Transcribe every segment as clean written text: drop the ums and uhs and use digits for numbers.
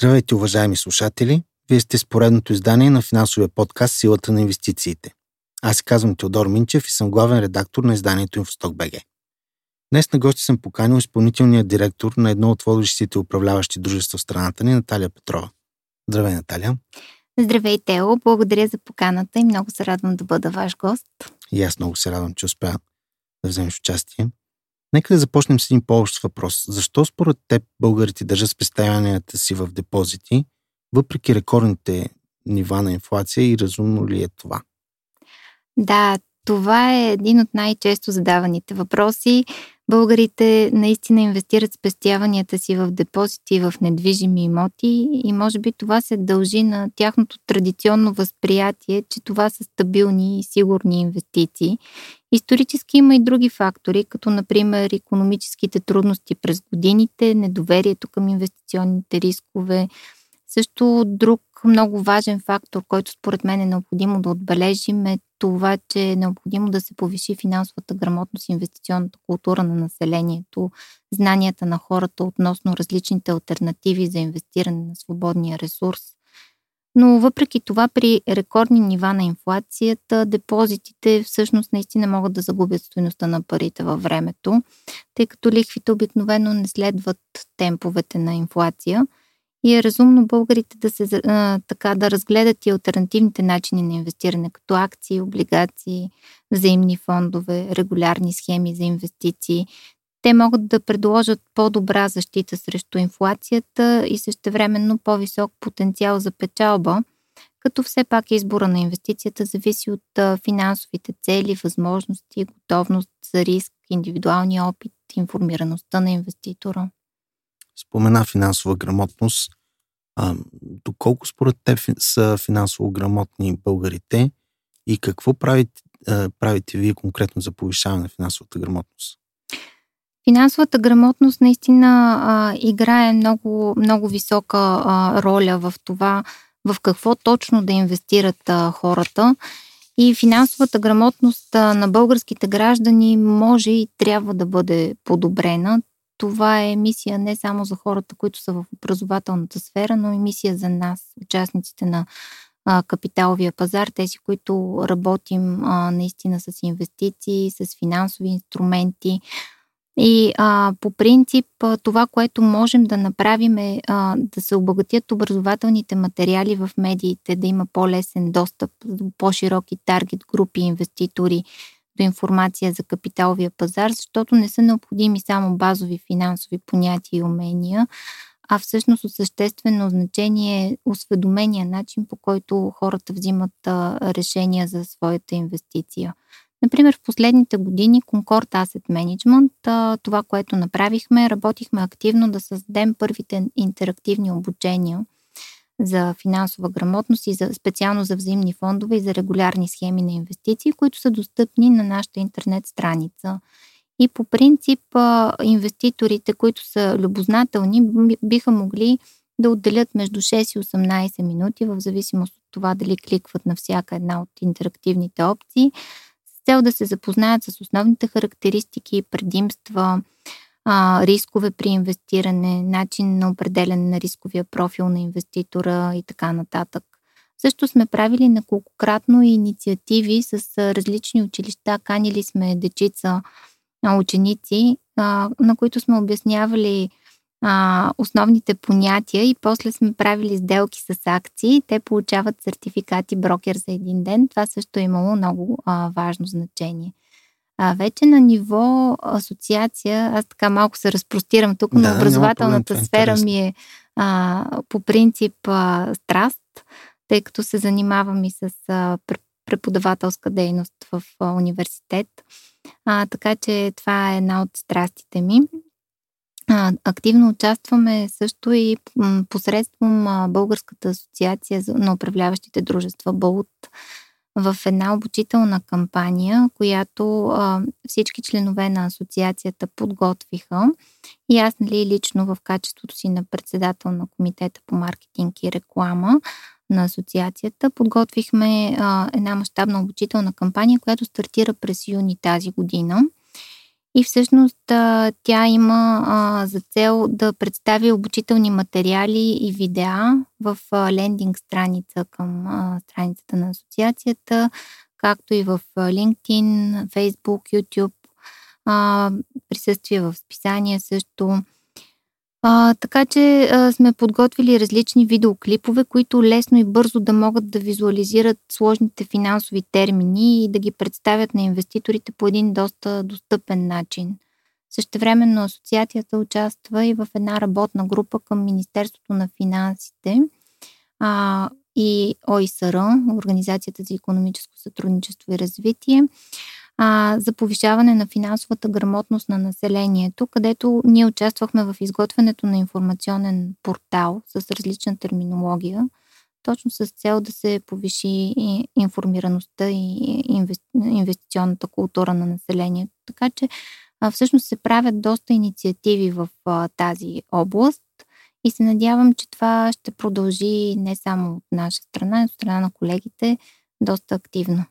Здравейте, уважаеми слушатели! Вие сте с поредното издание на финансовия подкаст «Силата на инвестициите». Аз се казвам Теодор Минчев и съм главен редактор на изданието InfoStock.bg. Днес на гости съм поканил изпълнителния директор на едно от водещите управляващи дружества в страната ни, Наталия Петрова. Здравей, Наталия! Здравей, Тео! Благодаря за поканата и много се радвам да бъда ваш гост. И аз много се радвам, че успя да вземеш участие. Нека да започнем с един по-общ въпрос. Защо според теб българите държат спестяванията си в депозити, въпреки рекордните нива на инфлация и разумно ли е това? Да, това е един от най-често задаваните въпроси. Българите наистина инвестират спестяванията си в депозити и в недвижими имоти и може би това се дължи на тяхното традиционно възприятие, че това са стабилни и сигурни инвестиции. Исторически има и други фактори, като например икономическите трудности през годините, недоверието към инвестиционните рискове. Също друг много важен фактор, който според мен е необходимо да отбележим, е това, че е необходимо да се повиши финансовата грамотност, инвестиционната култура на населението, знанията на хората относно различните алтернативи за инвестиране на свободния ресурс. Но въпреки това, при рекордни нива на инфлацията, депозитите всъщност наистина могат да загубят стойността на парите във времето, тъй като лихвите обикновено не следват темповете на инфлация. И е разумно българите да разгледат и алтернативните начини на инвестиране, като акции, облигации, взаимни фондове, регулярни схеми за инвестиции. Те могат да предложат по-добра защита срещу инфлацията и същевременно по-висок потенциал за печалба, като все пак избора на инвестицията зависи от финансовите цели, възможности, готовност за риск, индивидуалния опит, информираността на инвеститора. Спомена финансова грамотност. Доколко според теб са финансово грамотни българите и какво правите вие конкретно за повишаване на финансовата грамотност? Финансовата грамотност наистина играе много, много висока роля в това, в какво точно да инвестират хората. И финансовата грамотност на българските граждани може и трябва да бъде подобрена. Това е мисия не само за хората, които са в образователната сфера, но и мисия за нас, участниците на капиталовия пазар, тези, които работим наистина с инвестиции, с финансови инструменти. И по принцип това, което можем да направим е да се обогатят образователните материали в медиите, да има по-лесен достъп до по-широки таргет групи инвеститори, до информация за капиталовия пазар, защото не са необходими само базови финансови понятия и умения, а всъщност от съществено значение е осведомения начин, по който хората взимат решения за своята инвестиция. Например, в последните години Concord Asset Management, това, което направихме, работихме активно да създадем първите интерактивни обучения за финансова грамотност и специално за взаимни фондове и за регулярни схеми на инвестиции, които са достъпни на нашата интернет страница. И по принцип инвеститорите, които са любознателни, биха могли да отделят между 6 и 18 минути, в зависимост от това дали кликват на всяка една от интерактивните опции, с цел да се запознаят с основните характеристики и предимства, рискове при инвестиране, начин на определяне на рисковия профил на инвеститора и така нататък. Също сме правили неколкократно инициативи с различни училища, канили сме дечица, ученици, на които сме обяснявали основните понятия и после сме правили сделки с акции. Те получават сертификати брокер за един ден. Това също е имало много важно значение. Вече на ниво асоциация, аз така малко се разпростирам тук, но образователната сфера ми е по принцип страст, тъй като се занимавам и с преподавателска дейност в университет. Така че това е една от страстите ми. Активно участваме също и посредством Българската асоциация на управляващите дружества БОЛТ, в една обучителна кампания, която всички членове на асоциацията подготвиха и аз лично в качеството си на председател на комитета по маркетинг и реклама на асоциацията подготвихме една мащабна обучителна кампания, която стартира през юни тази година и всъщност тя има за цел да представи обучителни материали и видеа в лендинг страница към страницата на асоциацията, както и в LinkedIn, Facebook, YouTube, присъствие в списания също. Така че сме подготвили различни видеоклипове, които лесно и бързо да могат да визуализират сложните финансови термини и да ги представят на инвеститорите по един доста достъпен начин. Същевременно асоциацията участва и в една работна група към Министерството на финансите и ОИСРА, Организацията за икономическо сътрудничество и развитие, за повишаване на финансовата грамотност на населението, където ние участвахме в изготвянето на информационен портал с различна терминология, точно с цел да се повиши информираността и инвестиционната култура на населението. Така че всъщност се правят доста инициативи в тази област и се надявам, че това ще продължи не само от наша страна, а от страна на колегите доста активно.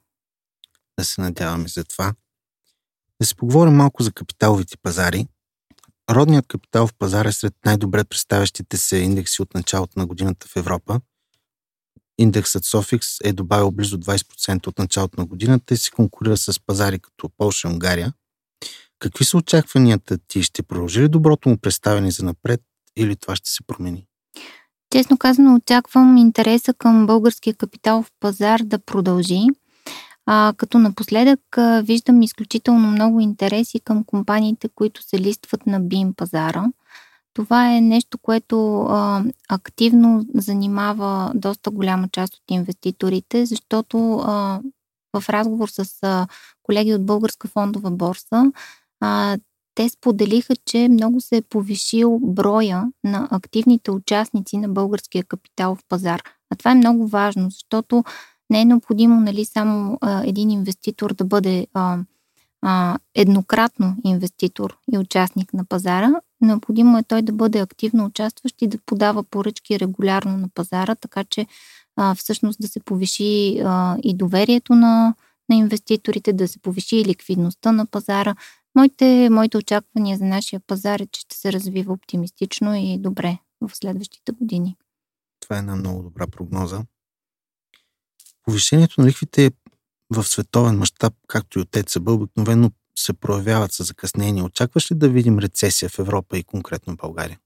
Да се надяваме за това. Да се поговорим малко за капиталовите пазари. Родният капитал в пазара е сред най-добре представящите се индекси от началото на годината в Европа. Индексът Софикс е добавил близо 20% от началото на годината и се конкурира с пазари като Полша и Унгария. Какви са очакванията ти? Ще продължи ли доброто му представяне за напред или това ще се промени? Честно казано, очаквам интереса към българския капитал в пазар да продължи. Като напоследък виждам изключително много интереси към компаниите, които се листват на BIM пазара. Това е нещо, което активно занимава доста голяма част от инвеститорите, защото в разговор с колеги от Българска фондова борса, те споделиха, че много се е повишил броя на активните участници на българския капитал в пазар. А това е много важно, защото не е необходимо само един инвеститор да бъде еднократно инвеститор и участник на пазара. Необходимо е той да бъде активно участващ и да подава поръчки регулярно на пазара, така че всъщност да се повиши и доверието на инвеститорите, да се повиши и ликвидността на пазара. Моите очаквания за нашия пазар е, че ще се развива оптимистично и добре в следващите години. Това е една много добра прогноза. Повишението на лихвите в световен мащаб, както и от ЕЦБ, обикновено се проявяват със закъснение. Очакваш ли да видим рецесия в Европа и конкретно в България?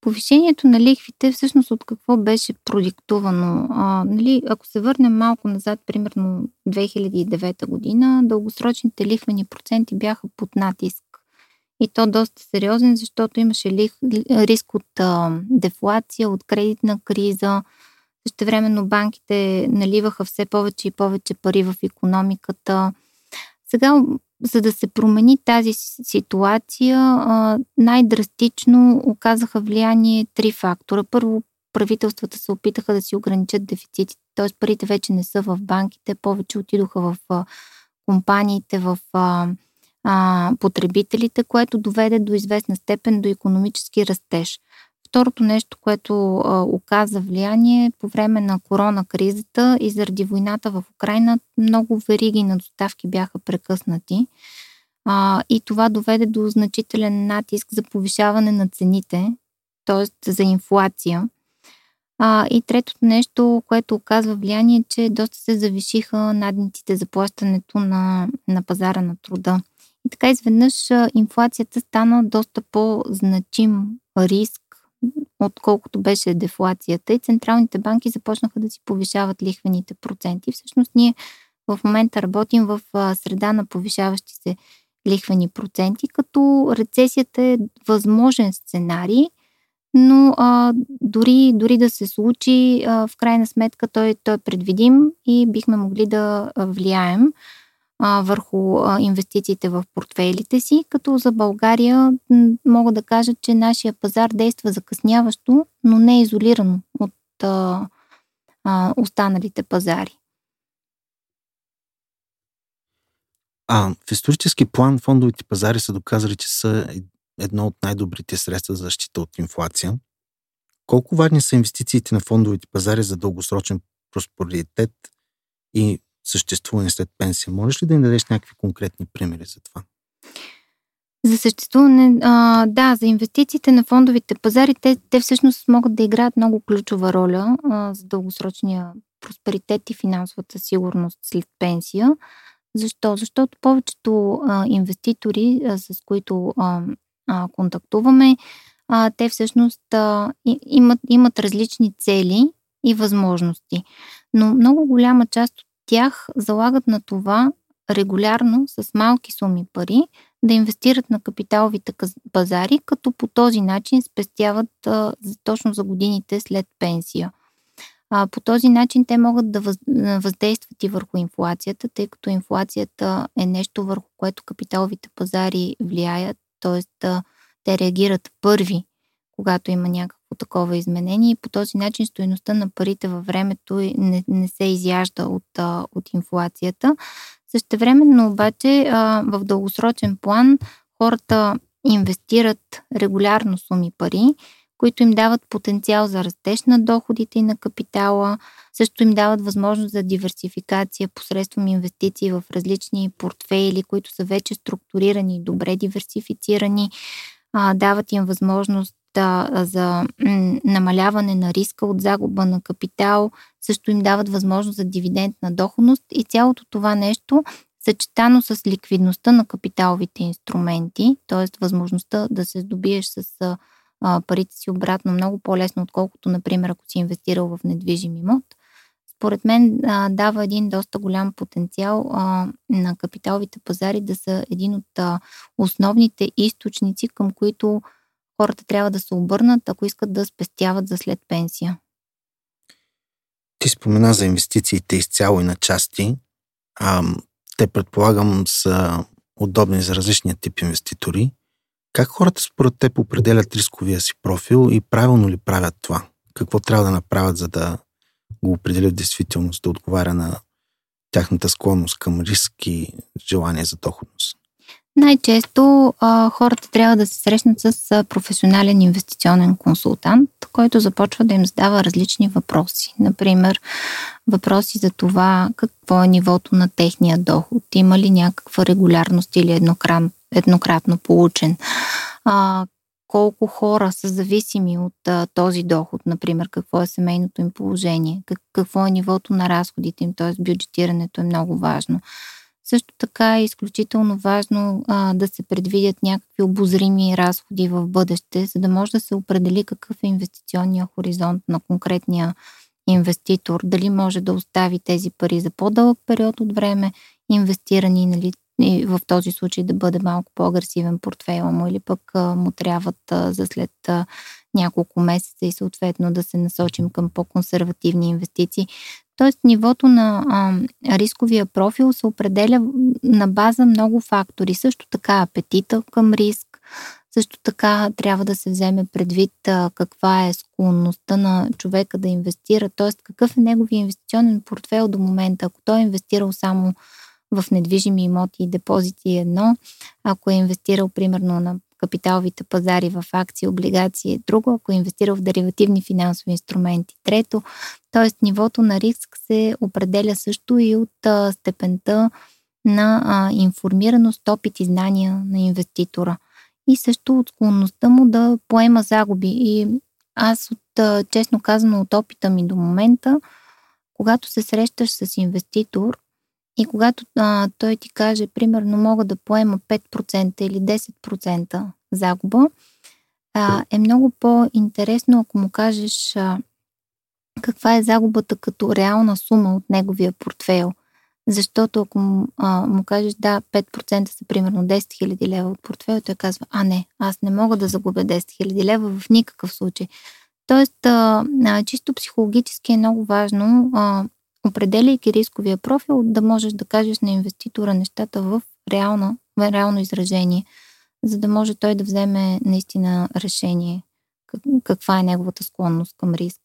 Повишението на лихвите всъщност от какво беше продиктувано? Ако се върнем малко назад, примерно 2009 година, дългосрочните лихвени проценти бяха под натиск. И то доста сериозен, защото имаше риск от дефлация, от кредитна криза. Същевременно банките наливаха все повече и повече пари в икономиката. Сега, за да се промени тази ситуация, най-драстично оказаха влияние три фактора. Първо, правителствата се опитаха да си ограничат дефицитите, т.е. парите вече не са в банките, повече отидоха в компаниите, в потребителите, което доведе до известна степен до икономически растеж. Второто нещо, което оказа влияние по време на корона кризата и заради войната в Украйна, много вериги на доставки бяха прекъснати и това доведе до значителен натиск за повишаване на цените, т.е. за инфлация. И третото нещо, което оказва влияние, е, че доста се завишиха надниците за плащането на пазара на труда. И така изведнъж инфлацията стана доста по-значим риск, отколкото беше дефлацията, и централните банки започнаха да си повишават лихвените проценти. Всъщност ние в момента работим в среда на повишаващи се лихвени проценти, като рецесията е възможен сценарий, но дори да се случи, в крайна сметка той е предвидим и бихме могли да влияем върху инвестициите в портфейлите си, като за България мога да кажа, че нашия пазар действа закъсняващо, но не изолирано от останалите пазари. В исторически план фондовите пазари са доказали, че са едно от най-добрите средства за защита от инфлация. Колко важни са инвестициите на фондовите пазари за дългосрочен просперитет и съществуване след пенсия? Можеш ли да ни дадеш някакви конкретни примери за това? За съществуване, за инвестициите на фондовите пазари, те всъщност могат да играят много ключова роля за дългосрочния просперитет и финансовата сигурност след пенсия. Защо? Защото повечето инвеститори, с които контактуваме, те всъщност имат различни цели и възможности. Но много голяма част от тях залагат на това регулярно с малки суми пари да инвестират на капиталовите пазари, като по този начин спестяват точно за годините след пенсия. По този начин те могат да въздействат и върху инфлацията, тъй като инфлацията е нещо, върху което капиталовите пазари влияят, т.е. те реагират първи, когато има някакво такова изменение, и по този начин стойността на парите във времето не се изяжда от инфлацията. Същевременно обаче в дългосрочен план хората инвестират регулярно суми пари, които им дават потенциал за растеж на доходите и на капитала, също им дават възможност за диверсификация посредством инвестиции в различни портфейли, които са вече структурирани и добре диверсифицирани, дават им възможност за намаляване на риска от загуба на капитал, също им дават възможност за дивидендна доходност, и цялото това нещо, съчетано с ликвидността на капиталовите инструменти, т.е. възможността да се здобиеш с парите си обратно много по-лесно, отколкото, например, ако си инвестирал в недвижим имот, според мен дава един доста голям потенциал на капиталовите пазари да са един от основните източници, към които хората трябва да се обърнат, ако искат да спестяват за след пенсия. Ти спомена за инвестициите изцяло и на части. Те, предполагам, са удобни за различния тип инвеститори. Как хората според теб определят рисковия си профил и правилно ли правят това? Какво трябва да направят, за да го определят действителност, да отговаря на тяхната склонност към риск и желание за доходност? Най-често хората трябва да се срещнат с професионален инвестиционен консултант, който започва да им задава различни въпроси. Например, въпроси за това какво е нивото на техния доход, има ли някаква регулярност или еднократно получен, колко хора са зависими от този доход, например, какво е семейното им положение, какво е нивото на разходите им, т.е. бюджетирането е много важно. Също така е изключително важно да се предвидят някакви обозрими разходи в бъдеще, за да може да се определи какъв е инвестиционния хоризонт на конкретния инвеститор, дали може да остави тези пари за по-дълъг период от време, инвестирани, нали, и в този случай да бъде малко по-агресивен портфейла му, или пък му трябват за след няколко месеца и съответно да се насочим към по-консервативни инвестиции. Тоест нивото на рисковия профил се определя на база много фактори. Също така апетита към риск, също така трябва да се вземе предвид каква е склонността на човека да инвестира, т.е. какъв е неговия инвестиционен портфейл до момента. Ако той е инвестирал само в недвижими имоти и депозити едно, ако е инвестирал примерно на капиталовите пазари в акции, облигации друго, ако е инвестирал в деривативни финансови инструменти трето, т.е. нивото на риск се определя също и от степента на информираност, опит и знания на инвеститора. И също от склонността му да поема загуби. И аз, честно казано, от опита ми до момента, когато се срещаш с инвеститор, и когато той ти каже, примерно, мога да поема 5% или 10% загуба, е много по-интересно, ако му кажеш каква е загубата като реална сума от неговия портфейл. Защото ако му кажеш, да, 5% са примерно 10 000 лева от портфейл, той казва, не, аз не мога да загубя 10 000 лева в никакъв случай. Тоест, чисто психологически е много важно, определяйки рисковия профил, да можеш да кажеш на инвеститора нещата в реално изражение, за да може той да вземе наистина решение каква е неговата склонност към риск.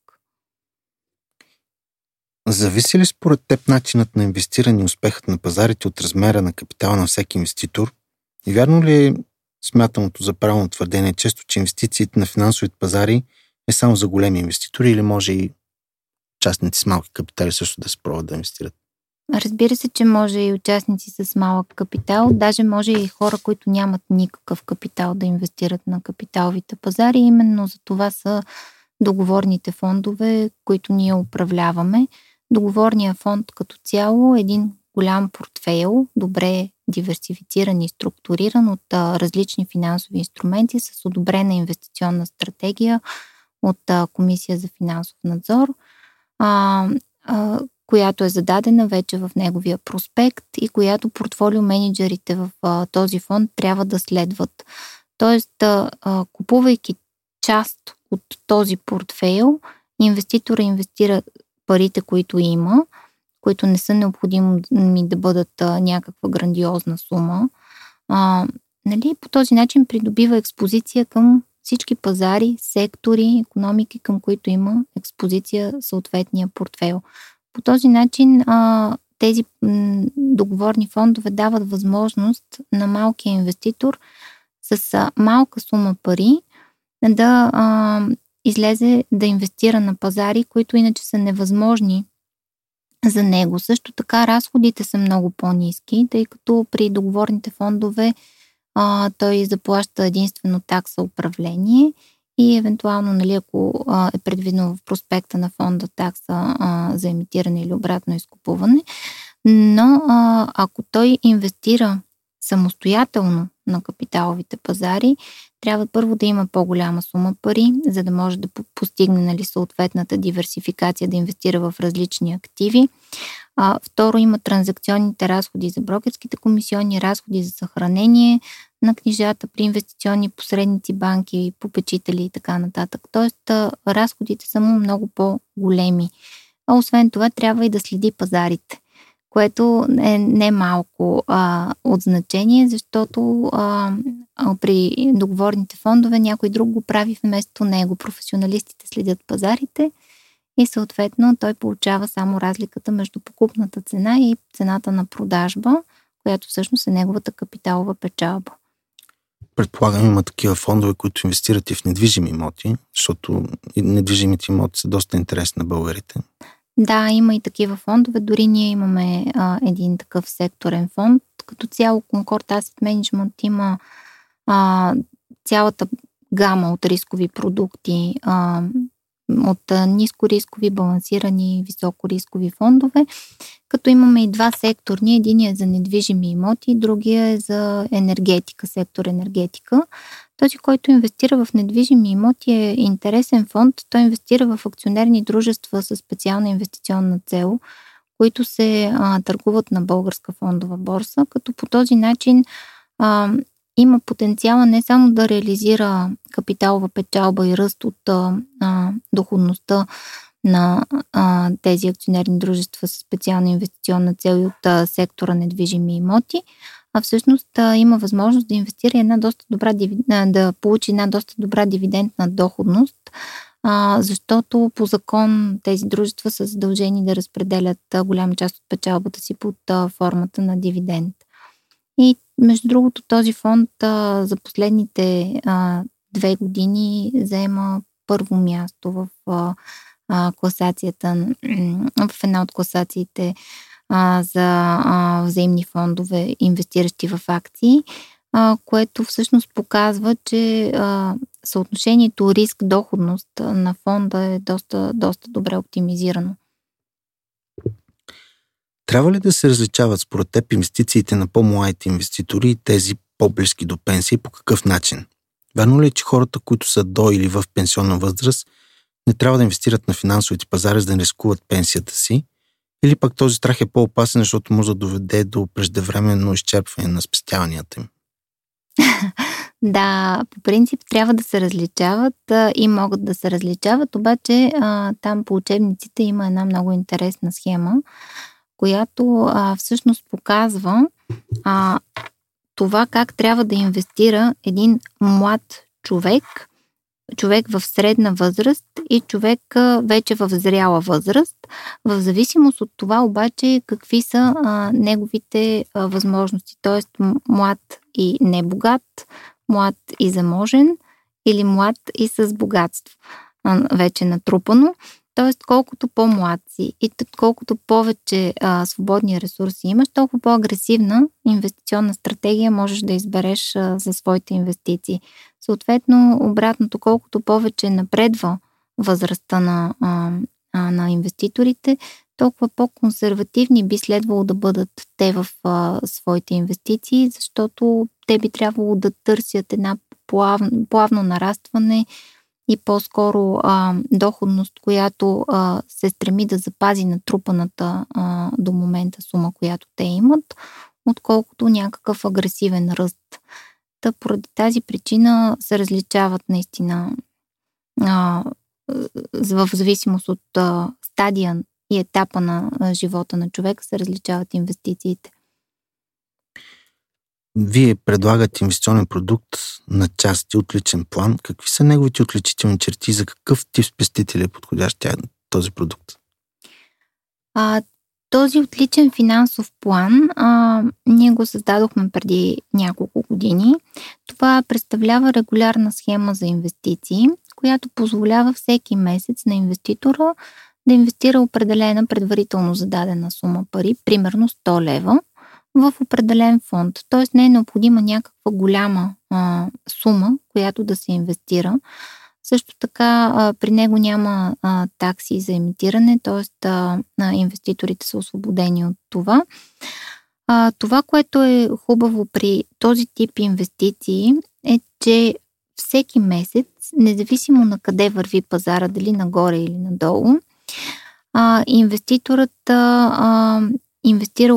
Зависи ли според теб начинът на инвестиране и успехът на пазарите от размера на капитала на всеки инвеститор? И вярно ли е смятаното за правилно твърдение често, че инвестициите на финансовите пазари е само за големи инвеститори, или може и частници с малки капитали също да се пробват да инвестират? Разбира се, че може и участници с малък капитал, даже може и хора, които нямат никакъв капитал да инвестират на капиталовите пазари. Именно за това са договорните фондове, които ние управляваме. Договорният фонд като цяло е един голям портфейл, добре диверсифициран и структуриран от различни финансови инструменти с одобрена инвестиционна стратегия от Комисия за финансов надзор, която е зададена вече в неговия проспект и която портфолио менеджерите в този фонд трябва да следват. Тоест, купувайки част от този портфейл, инвеститора инвестира парите, които има, които не са необходими да бъдат някаква грандиозна сума. По този начин придобива експозиция към всички пазари, сектори, икономики, към които има експозиция съответния портфейл. По този начин тези договорни фондове дават възможност на малкия инвеститор с малка сума пари да излезе да инвестира на пазари, които иначе са невъзможни за него. Също така разходите са много по-ниски, тъй като при договорните фондове той заплаща единствено такса управление и евентуално, ако е предвидено в проспекта на фонда такса за емитиране или обратно изкупуване, но ако той инвестира самостоятелно на капиталовите пазари, трябва първо да има по-голяма сума пари, за да може да постигне съответната диверсификация, да инвестира в различни активи. Второ, има транзакционните разходи за брокерските комисионни, разходи за съхранение на книжата при инвестиционни посредници, банки, попечители и така нататък. Тоест, разходите са му много по-големи. А освен това, трябва и да следи пазарите, което е немалко от значение, защото при договорните фондове някой друг го прави вместо него. Професионалистите следят пазарите и съответно той получава само разликата между покупната цена и цената на продажба, която всъщност е неговата капиталова печалба. Предполагам, има такива фондове, които инвестират и в недвижими имоти, защото недвижимите имоти са доста интересни на българите. Да, има и такива фондове. Дори ние имаме един такъв секторен фонд. Като цяло Concord Asset Management има цялата гама от рискови продукти, от нискорискови, балансирани, високорискови фондове. Като имаме и два секторни. Единият е за недвижими имоти, другия е за енергетика, сектор енергетика. Този, който инвестира в недвижими имоти, е интересен фонд. Той инвестира в акционерни дружества със специална инвестиционна цел, които се търгуват на Българска фондова борса, като по този начин има потенциала не само да реализира капиталова печалба и ръст от доходността на тези акционерни дружества със специална инвестиционна цел и от сектора недвижими имоти, а всъщност има възможност да инвестира да получи една доста добра дивидендна доходност, защото по закон тези дружества са задължени да разпределят голяма част от печалбата си под формата на дивиденд. И между другото, този фонд за последните 2 години заема първо място в класацията, в една от класациите за взаимни фондове, инвестиращи в акции, което всъщност показва, че съотношението риск-доходност на фонда е доста добре оптимизирано. Трябва ли да се различават според теб инвестициите на по-младите инвеститори и тези по-близки до пенсии, по какъв начин? Вярно ли е, че хората, които са до или в пенсионна възраст, не трябва да инвестират на финансовите пазари, за да не рискуват пенсията си? Или пък този страх е по-опасен, защото може да доведе до преждевременно изчерпване на спестяванията им? Да, по принцип трябва да се различават и могат да се различават, обаче там по учебниците има една много интересна схема, която всъщност показва това как трябва да инвестира един млад човек в средна възраст и човек вече в зряла възраст, в зависимост от това обаче какви са неговите възможности, т.е. млад и небогат, млад и заможен или млад и с богатство. вече натрупано. Тоест, колкото по-млад си и колкото повече свободни ресурси имаш, толкова по-агресивна инвестиционна стратегия можеш да избереш за своите инвестиции. Съответно, обратното, колкото повече напредва възрастта на инвеститорите, толкова по-консервативни би следвало да бъдат те в своите инвестиции, защото те би трябвало да търсят една плавно нарастване и по-скоро доходност, която се стреми да запази натрупаната до момента сума, която те имат, отколкото някакъв агресивен ръст. Та поради тази причина се различават наистина в зависимост от стадия и етапа на живота на човека се различават инвестициите. Вие предлагате инвестиционен продукт на части от личен план. Какви са неговите отличителни черти и за какъв тип спестител е подходящ този продукт? Този отличен финансов план ние го създадохме преди няколко години. Това представлява регулярна схема за инвестиции, която позволява всеки месец на инвеститора да инвестира определена предварително зададена сума пари, примерно 100 лева, в определен фонд. Тоест не е необходима някаква голяма сума, която да се инвестира. Също така при него няма такси за емитиране, т.е. инвеститорите са освободени от това. Това, което е хубаво при този тип инвестиции е, че всеки месец, независимо на къде върви пазара, дали нагоре или надолу, инвеститорът инвестира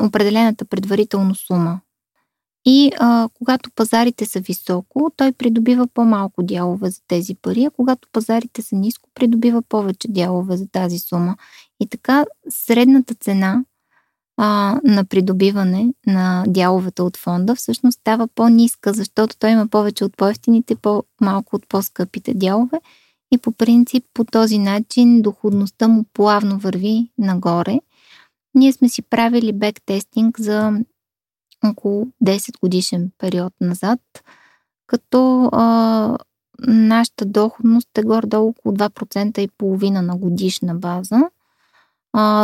определената предварително сума. И когато пазарите са високо, той придобива по-малко дялове за тези пари, а когато пазарите са ниско, придобива повече дялове за тази сума. И така средната цена на придобиване на дяловете от фонда всъщност става по-ниска, защото той има повече от по-евтините, по-малко от по-скъпите дялове. И по принцип по този начин доходността му плавно върви нагоре. Ние сме си правили бектестинг за около 10 годишен период назад, като нашата доходност е горе-долу около 2,5% на годишна база,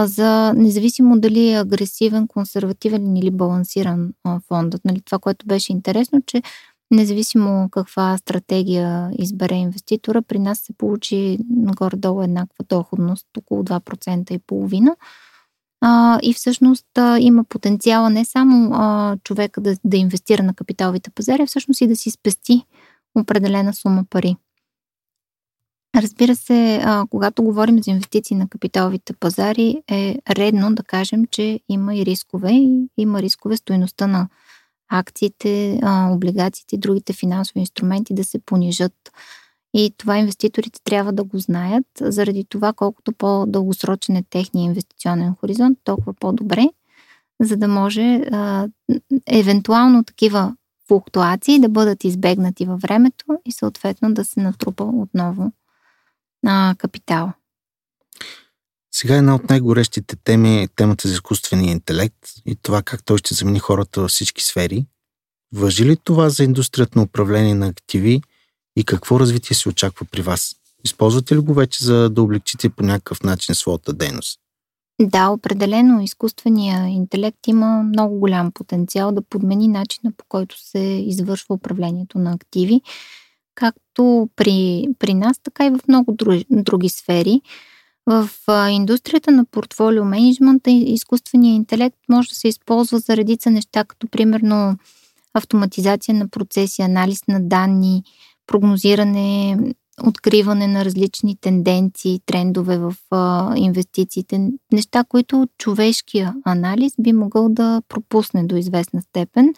за независимо дали е агресивен, консервативен или балансиран фондът. Нали, това, което беше интересно, че независимо каква стратегия избере инвеститора, при нас се получи горе-долу еднаква доходност, около 2,5%. И всъщност има потенциала не само човека да инвестира на капиталовите пазари, а всъщност и да си спести определена сума пари. Разбира се, когато говорим за инвестиции на капиталовите пазари, е редно да кажем, че има и рискове. Има рискове стойността на акциите, облигациите и другите финансови инструменти да се понижат. И това инвеститорите трябва да го знаят. Заради това, колкото по-дългосрочен е техния инвестиционен хоризонт, толкова по-добре, за да може евентуално такива флуктуации да бъдат избегнати във времето и съответно да се натрупа отново капитал. Сега една от най-горещите теми е темата за изкуствения интелект и това как той ще замени хората във всички сфери. Важи ли това за индустрията на управление на активи и какво развитие се очаква при вас? Използвате ли го вече, за да облегчите по някакъв начин своята дейност? Да, определено изкуственият интелект има много голям потенциал да подмени начина, по който се извършва управлението на активи, както при нас, така и в много други сфери. В индустрията на портфолио мениджмънта изкуственият интелект може да се използва за редица неща, като примерно автоматизация на процеси, анализ на данни, прогнозиране, откриване на различни тенденции, трендове в инвестициите. Неща, които човешкия анализ би могъл да пропусне до известна степен.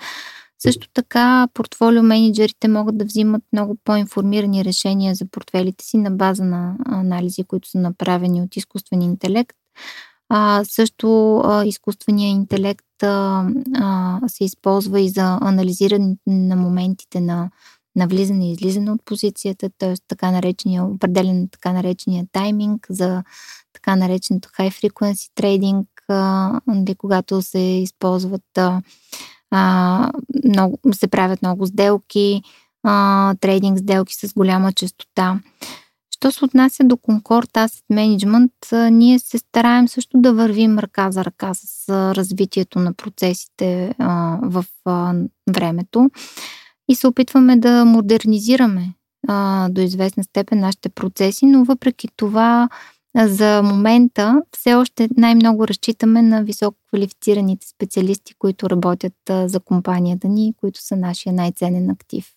Също така, портфолио менеджерите могат да взимат много по-информирани решения за портфелите си на база на анализи, които са направени от изкуствен интелект. Също изкуственият интелект се използва и за анализиране на моментите на влизане и излизане от позицията, т.е. определен така наречения тайминг за така нареченото high frequency trading, когато се използват се правят много сделки, трейдинг сделки с голяма честота. Що се отнася до Concord Asset Management, ние се стараем също да вървим ръка за ръка с развитието на процесите в времето и се опитваме да модернизираме до известна степен нашите процеси, но въпреки това за момента все още най-много разчитаме на висококвалифицираните специалисти, които работят за компанията ни, които са нашия най-ценен актив.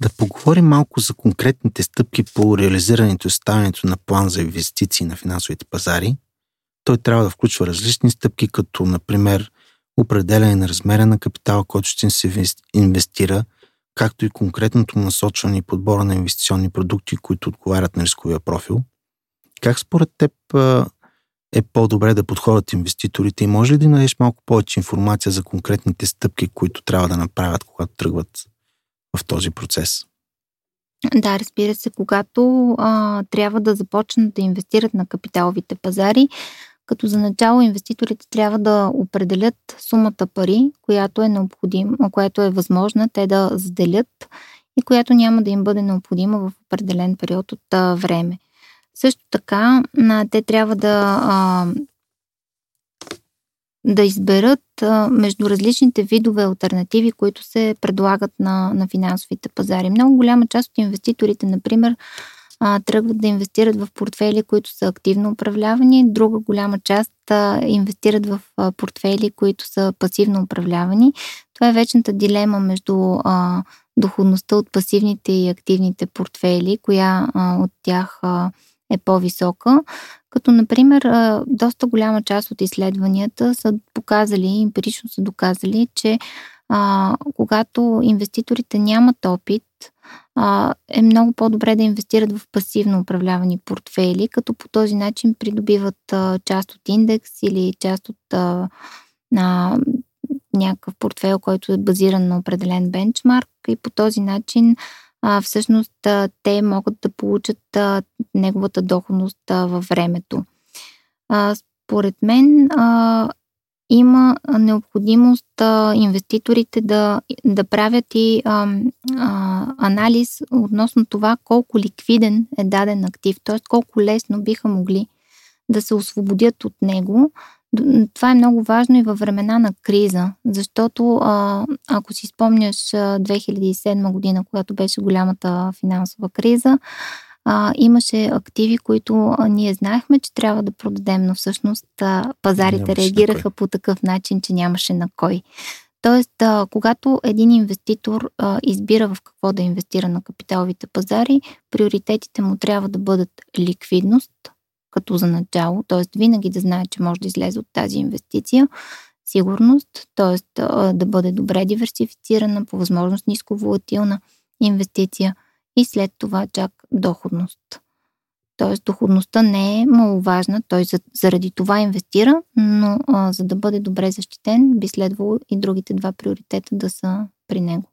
Да поговорим малко за конкретните стъпки по реализирането и съставянето на план за инвестиции на финансовите пазари. Той трябва да включва различни стъпки, като например определяне на размера на капитала, който ще се инвестира, както и конкретното насочване и подбора на инвестиционни продукти, които отговарят на рисковия профил. Как според теб е по-добре да подходят инвеститорите и може ли да дадеш малко повече информация за конкретните стъпки, които трябва да направят, когато тръгват в този процес? Да, разбира се, когато трябва да започнат да инвестират на капиталовите пазари, като за начало инвеститорите трябва да определят сумата пари, която е необходима, която е възможна те да заделят и която няма да им бъде необходима в определен период от време. Също така, те трябва да изберат между различните видове алтернативи, които се предлагат на финансовите пазари. Много голяма част от инвеститорите, например, тръгват да инвестират в портфели, които са активно управлявани, друга голяма част инвестират в портфели, които са пасивно управлявани. Това е вечната дилема между доходността от пасивните и активните портфели, коя от тях е по-висока. Като, например, доста голяма част от изследванията са показали, емпирично са доказали, че когато инвеститорите нямат опит, е много по-добре да инвестират в пасивно управлявани портфели, като по този начин придобиват част от индекс или част от някакъв портфел, който е базиран на определен бенчмарк и по този начин всъщност те могат да получат неговата доходност във времето. Според мен има необходимост инвеститорите да правят и анализ относно това колко ликвиден е даден актив, т.е. колко лесно биха могли да се освободят от него. Това е много важно и във времена на криза, защото ако си спомняш 2007 година, когато беше голямата финансова криза, имаше активи, които ние знаехме, че трябва да продадем, но всъщност пазарите реагираха по такъв начин, че нямаше на кой. Тоест, когато един инвеститор избира в какво да инвестира на капиталовите пазари, приоритетите му трябва да бъдат ликвидност, като за начало, т.е. винаги да знае, че може да излезе от тази инвестиция, сигурност, т.е. да бъде добре диверсифицирана, по възможност ниско волатилна инвестиция и след това чак доходност. Т.е. доходността не е маловажна, той заради това инвестира, но за да бъде добре защитен, би следвало и другите два приоритета да са при него.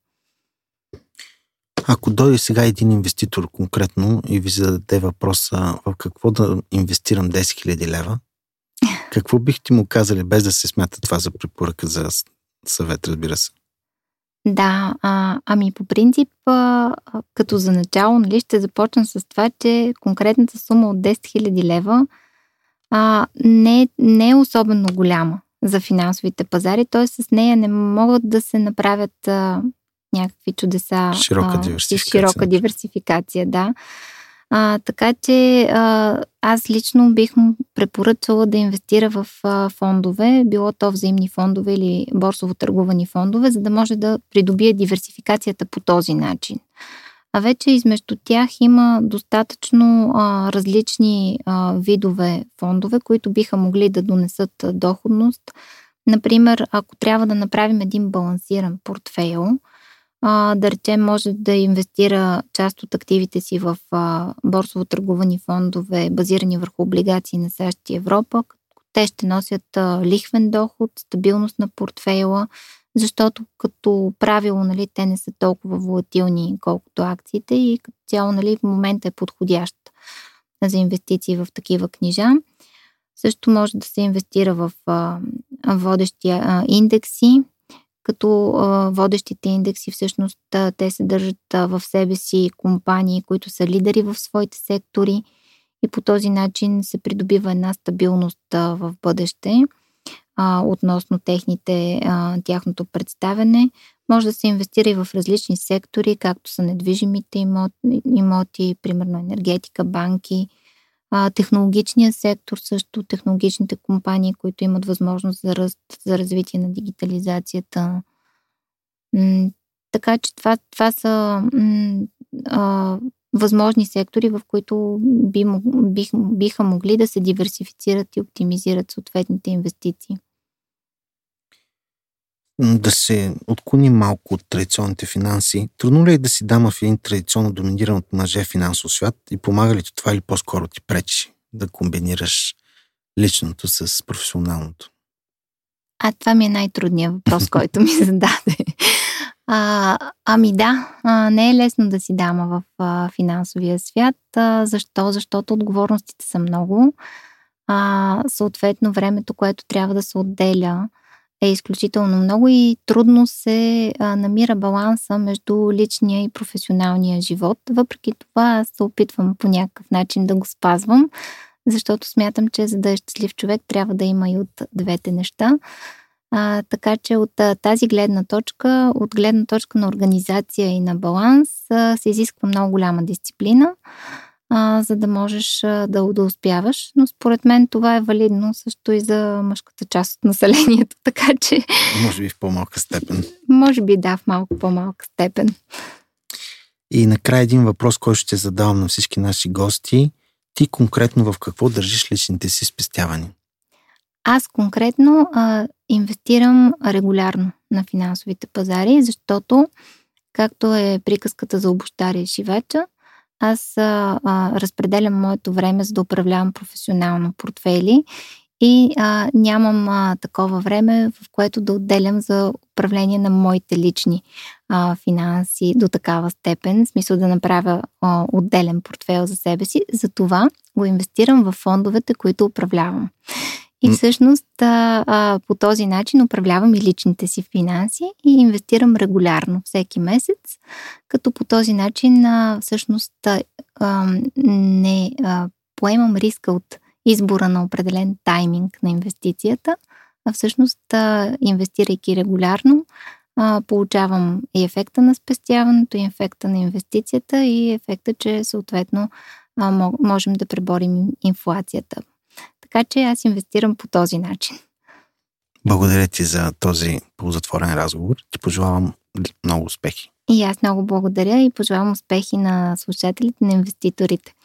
Ако дойде сега един инвеститор конкретно и ви зададе въпроса в какво да инвестирам 10 000 лева, какво бихте му казали, без да се смята това за препоръка, за съвет, разбира се? Да, ами по принцип, като за начало, ще започна с това, че конкретната сума от 10 000 лева не е особено голяма за финансовите пазари, т.е. с нея не могат да се направят някакви чудеса. Широка диверсификация, да. Така че аз лично бих му препоръчала да инвестира в фондове, било то взаимни фондове или борсово търгувани фондове, за да може да придобие диверсификацията по този начин. А вече измежду тях има достатъчно различни видове фондове, които биха могли да донесат доходност. Например, ако трябва да направим един балансиран портфейл, да речем, може да инвестира част от активите си в борсово търгувани фондове, базирани върху облигации на САЩ и Европа. Те ще носят лихвен доход, стабилност на портфейла, защото като правило те не са толкова волатилни, колкото акциите и като цяло в момента е подходящ за инвестиции в такива книжа. Също може да се инвестира в водещи индекси, като водещите индекси всъщност те се държат в себе си компании, които са лидери в своите сектори и по този начин се придобива една стабилност в бъдеще относно тяхното представяне. Може да се инвестира и в различни сектори, както са недвижимите имоти, примерно енергетика, банки, технологичния сектор също, технологичните компании, които имат възможност за ръст, за развитие на дигитализацията. Така че това са възможни сектори, в които биха могли да се диверсифицират и оптимизират съответните инвестиции. Да се отклоним малко от традиционните финанси, трудно ли е да си дама в един традиционно доминиран от мъже финансов свят и помага ли ти това или по-скоро ти пречи да комбинираш личното с професионалното? Това ми е най-трудният въпрос, който ми зададе. Не е лесно да си дама в финансовия свят. Защо? Защото отговорностите са много. Съответно, времето, което трябва да се отделя, е изключително много и трудно се намира баланса между личния и професионалния живот. Въпреки това, аз се опитвам по някакъв начин да го спазвам, защото смятам, че за да е щастлив човек, трябва да има и от двете неща. Така че от тази гледна точка, от гледна точка на организация и на баланс, се изисква много голяма дисциплина, за да можеш да успяваш. Но според мен това е валидно също и за мъжката част от населението, така че... Може би в по-малка степен. Може би да, в малко по-малка степен. И накрая един въпрос, който ще задавам на всички наши гости. Ти конкретно в какво държиш личните си спестявания? Аз конкретно инвестирам регулярно на финансовите пазари, защото, както е приказката за обущаря и шивача, аз разпределям моето време, за да управлявам професионално портфейли и нямам такова време, в което да отделям за управление на моите лични финанси до такава степен, в смисъл да направя отделен портфейл за себе си. Затова го инвестирам в фондовете, които управлявам. И всъщност по този начин управлявам и личните си финанси и инвестирам регулярно всеки месец, като по този начин всъщност не поемам риска от избора на определен тайминг на инвестицията, а всъщност инвестирайки регулярно получавам и ефекта на спестяването, и ефекта на инвестицията, и ефекта, че съответно можем да преборим инфлацията. Така че аз инвестирам по този начин. Благодаря ти за този ползотворен разговор. Ти пожелавам много успехи. И аз много благодаря и пожелавам успехи на слушателите, на инвеститорите.